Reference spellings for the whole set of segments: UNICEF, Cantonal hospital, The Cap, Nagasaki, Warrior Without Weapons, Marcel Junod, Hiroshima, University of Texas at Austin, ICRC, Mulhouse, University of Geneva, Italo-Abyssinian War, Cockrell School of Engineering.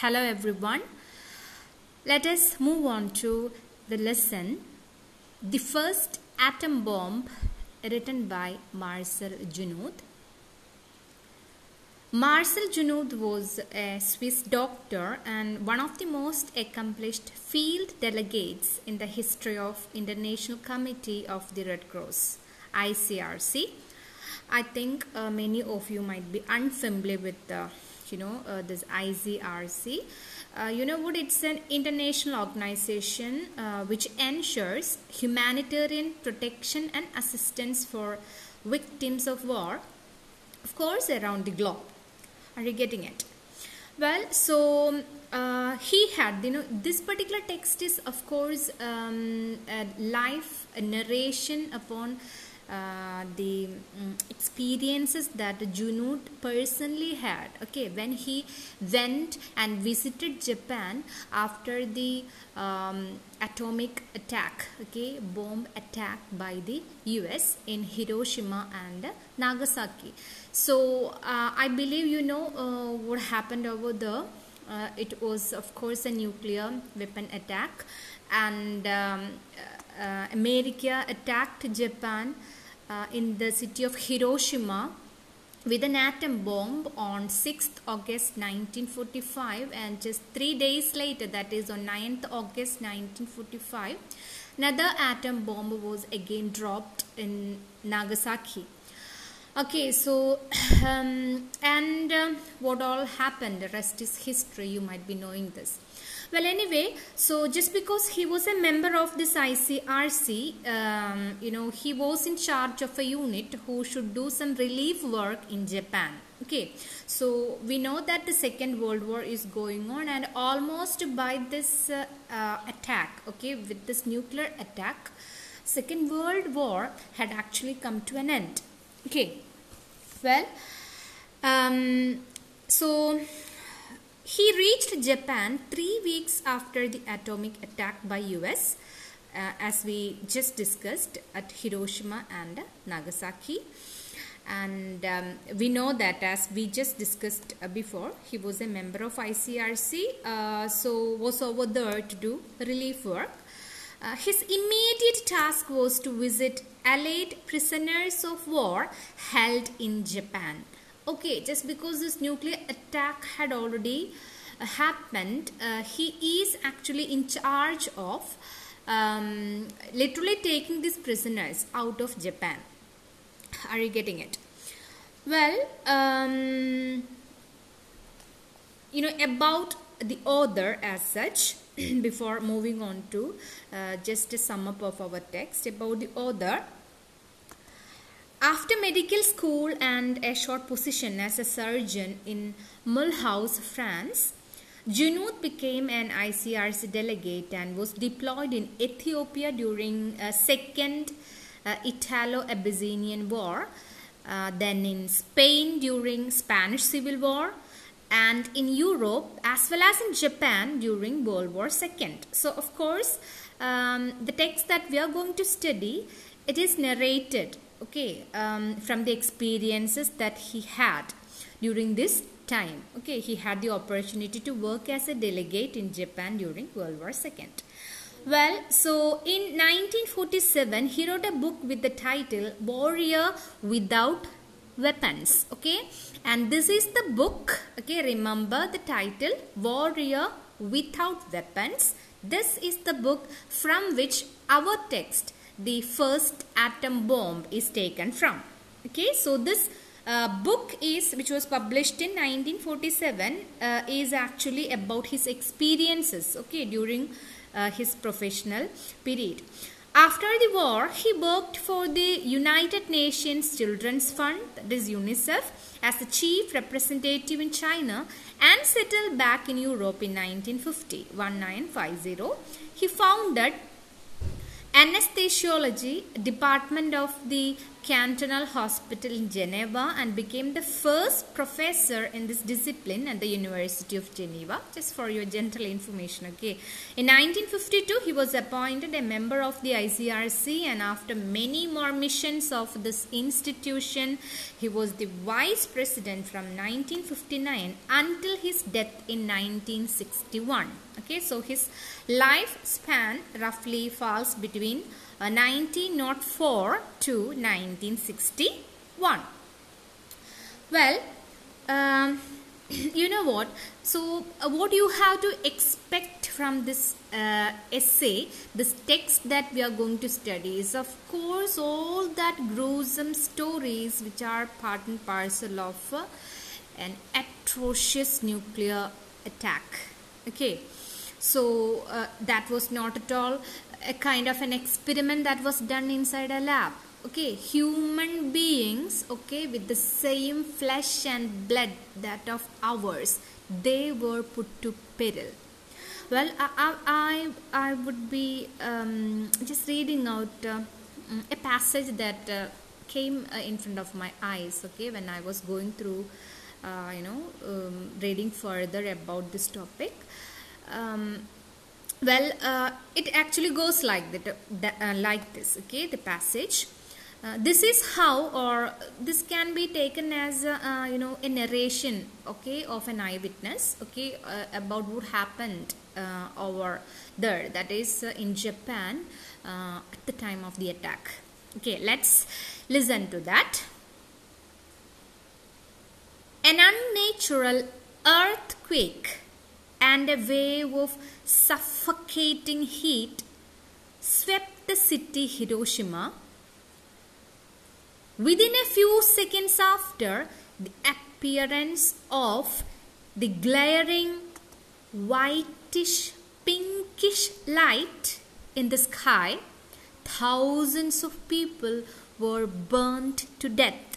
Hello everyone. Let us move on to the lesson, The First Atom Bomb, written by Marcel Junod. Marcel Junod was a Swiss doctor and one of the most accomplished field delegates in the history of International Committee of the Red Cross, ICRC. I think many of you might be unfamiliar with this ICRC. You know what? It's an international organization which ensures humanitarian protection and assistance for victims of war, of course, around the globe. Are you getting it? Well, so he had, this particular text is, of course, a life narration upon the experiences that Junod personally had, okay, when he went and visited Japan after the atomic attack, okay, bomb attack by the US in Hiroshima and Nagasaki. So I believe what happened over there. It was, of course, a nuclear weapon attack, and America attacked Japan in the city of Hiroshima with an atom bomb on 6th August 1945, and just 3 days later, that is on 9th August 1945, another atom bomb was again dropped in Nagasaki. Okay, so what all happened, the rest is history, you might be knowing this. Well, anyway, so just because he was a member of this ICRC, he was in charge of a unit who should do some relief work in Japan. Okay, so we know that the Second World War is going on, and almost by this attack, okay, with this nuclear attack, Second World War had actually come to an end. Okay, well, so he reached Japan 3 weeks after the atomic attack by US, as we just discussed, at Hiroshima and Nagasaki. And we know that, as we just discussed before, he was a member of ICRC, so was over there to do relief work. His immediate task was to visit allied prisoners of war held in Japan. Okay, just because this nuclear attack had already happened, he is actually in charge of literally taking these prisoners out of Japan. Are you getting it? Well, about the author as such, before moving on to just a sum up of our text, about the author. After medical school and a short position as a surgeon in Mulhouse, France, Junod became an ICRC delegate and was deployed in Ethiopia during Second Italo-Abyssinian War, then in Spain during Spanish Civil War, and in Europe as well as in Japan during World War II. So, of course, the text that we are going to study, it is narrated, okay, from the experiences that he had during this time. Okay, he had the opportunity to work as a delegate in Japan during World War II. Well, so in 1947, he wrote a book with the title Warrior Without Weapons. Okay, and this is the book. Okay, remember the title, Warrior Without Weapons. This is the book from which our text, The First Atom Bomb, is taken from. Okay, so this book is, which was published in 1947, is actually about his experiences, okay, during his professional period. After the war, he worked for the United Nations Children's Fund, that is UNICEF, as a chief representative in China, and settled back in Europe in 1950. He founded Anesthesiology Department of the Cantonal Hospital in Geneva and became the first professor in this discipline at the University of Geneva, just for your general information, okay. In 1952, he was appointed a member of the ICRC, and after many more missions of this institution, he was the vice president from 1959 until his death in 1961, okay. So, his life span roughly falls between 1904 to 1961. Well, you know what? So, what you have to expect from this essay, this text that we are going to study is, of course, all that gruesome stories which are part and parcel of an atrocious nuclear attack. Okay, so that was not at all a kind of an experiment that was done inside a lab. Okay, human beings, okay, with the same flesh and blood that of ours, they were put to peril. Well, I would be just reading out a passage that came in front of my eyes, okay, when I was going through, reading further about this topic. Well, it actually goes like that, like this, okay, the passage. This is how, or this can be taken as, a narration, okay, of an eyewitness, okay, about what happened over there, that is in Japan at the time of the attack. Okay, let's listen to that. An unnatural earthquake and a wave of suffocating heat swept the city Hiroshima. Within a few seconds after the appearance of the glaring whitish pinkish light in the sky, thousands of people were burnt to death.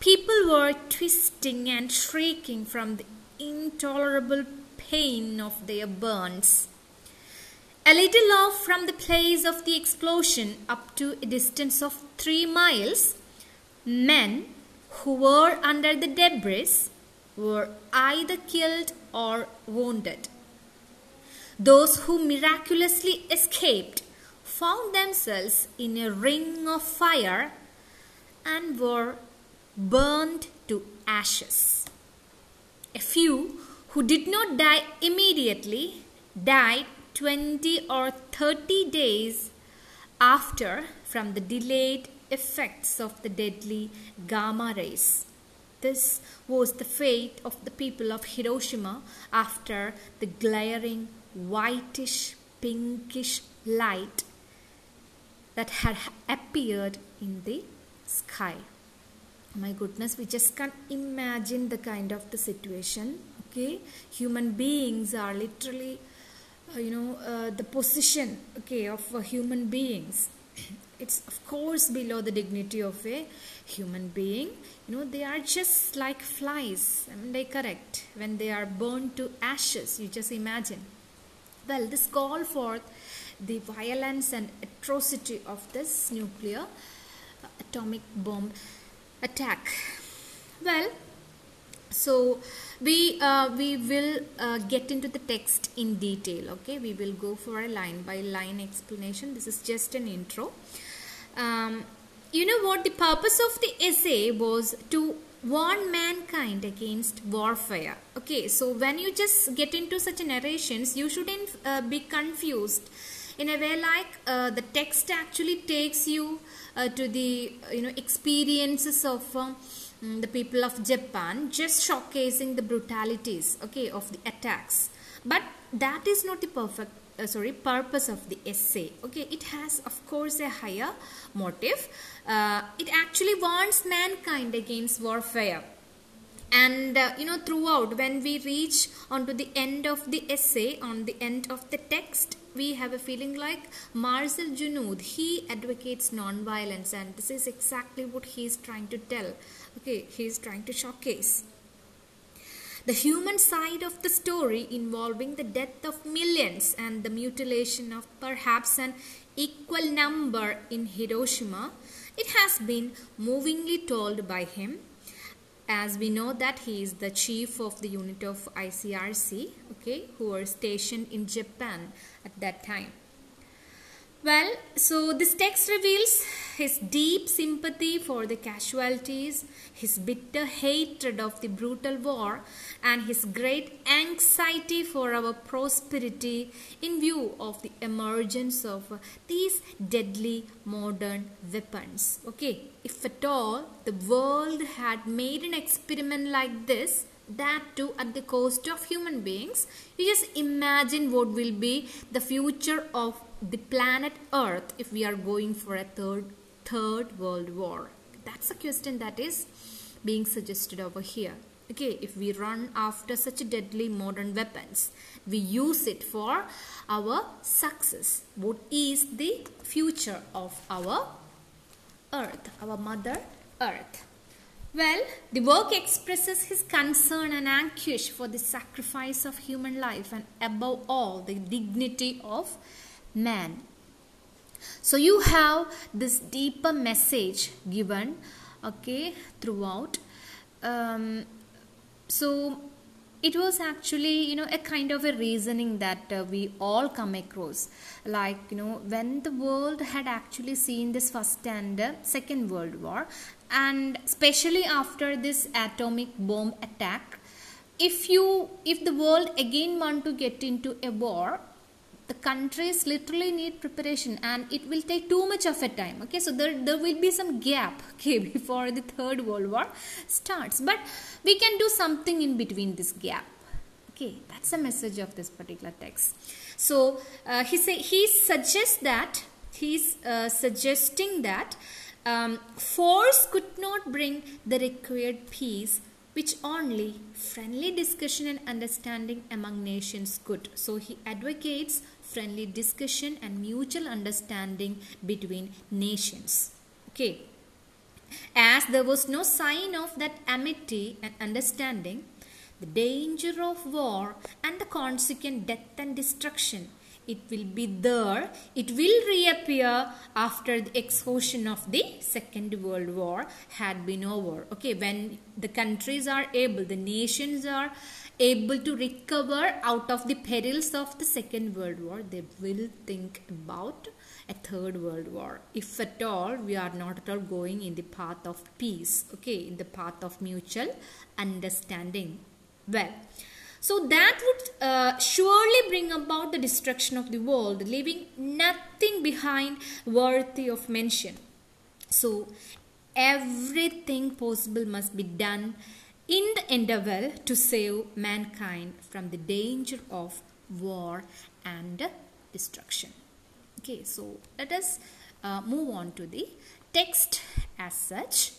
People were twisting and shrieking from the intolerable pain of their burns. A little off from the place of the explosion, up to a distance of 3 miles, men who were under the debris were either killed or wounded. Those who miraculously escaped found themselves in a ring of fire and were burned to ashes. A few who did not die immediately died 20 or 30 days after from the delayed effects of the deadly gamma rays. This was the fate of the people of Hiroshima after the glaring whitish pinkish light that had appeared in the sky. My goodness, we just can't imagine the kind of the situation, okay. Human beings are literally, the position, okay, of human beings. It's, of course, below the dignity of a human being. They are just like flies, am I correct? When they are burned to ashes, you just imagine. Well, this called forth the violence and atrocity of this nuclear atomic bomb attack. Well, so we will get into the text in detail, okay. We will go for a line by line explanation. This is just an intro. You know what, the purpose of the essay was to warn mankind against warfare, okay. So when you just get into such narrations, you shouldn't be confused in a way, like the text actually takes you to the experiences of the people of Japan, just showcasing the brutalities, okay, of the attacks. But that is not the purpose of the essay, okay. It has, of course, a higher motive. It actually warns mankind against warfare. And throughout, when we reach onto the end of the essay, on the end of the text, we have a feeling like Marcel Junod, he advocates non-violence, and this is exactly what he is trying to tell, okay. He is trying to showcase the human side of the story, involving the death of millions and the mutilation of perhaps an equal number in Hiroshima It has been movingly told by him, as we know that he is the chief of the unit of ICRC, who were stationed in Japan at that time. Well, so this text reveals his deep sympathy for the casualties, his bitter hatred of the brutal war, and his great anxiety for our prosperity in view of the emergence of these deadly modern weapons. Okay, if at all the world had made an experiment like this, that too at the cost of human beings, you just imagine what will be the future of the planet Earth if we are going for a third world war. That's a question that is being suggested over here. Okay, if we run after such deadly modern weapons, we use it for our success. What is the future of our Earth, our Mother Earth? Well, the work expresses his concern and anguish for the sacrifice of human life and above all the dignity of man. So you have this deeper message given throughout. So it was actually a kind of a reasoning that we all come across, like when the world had actually seen this first and second world war, and especially after this atomic bomb attack, if the world again want to get into a war, the countries literally need preparation, and it will take too much of a time. Okay, so there will be some gap before the Third World War starts. But we can do something in between this gap. Okay, that's the message of this particular text. So he's suggesting that force could not bring the required peace, which only friendly discussion and understanding among nations could. So he advocates friendly discussion and mutual understanding between nations. Okay. As there was no sign of that amity and understanding, the danger of war and the consequent death and destruction, it will be there, it will reappear after the exhaustion of the Second World War had been over. Okay, when the countries are able, the nations are able to recover out of the perils of the Second World War, they will think about a Third World War. If at all, we are not at all going in the path of peace, in the path of mutual understanding. Well, so that would surely bring about the destruction of the world, leaving nothing behind worthy of mention. So everything possible must be done in the endeavor to save mankind from the danger of war and destruction. Okay, so let us move on to the text as such.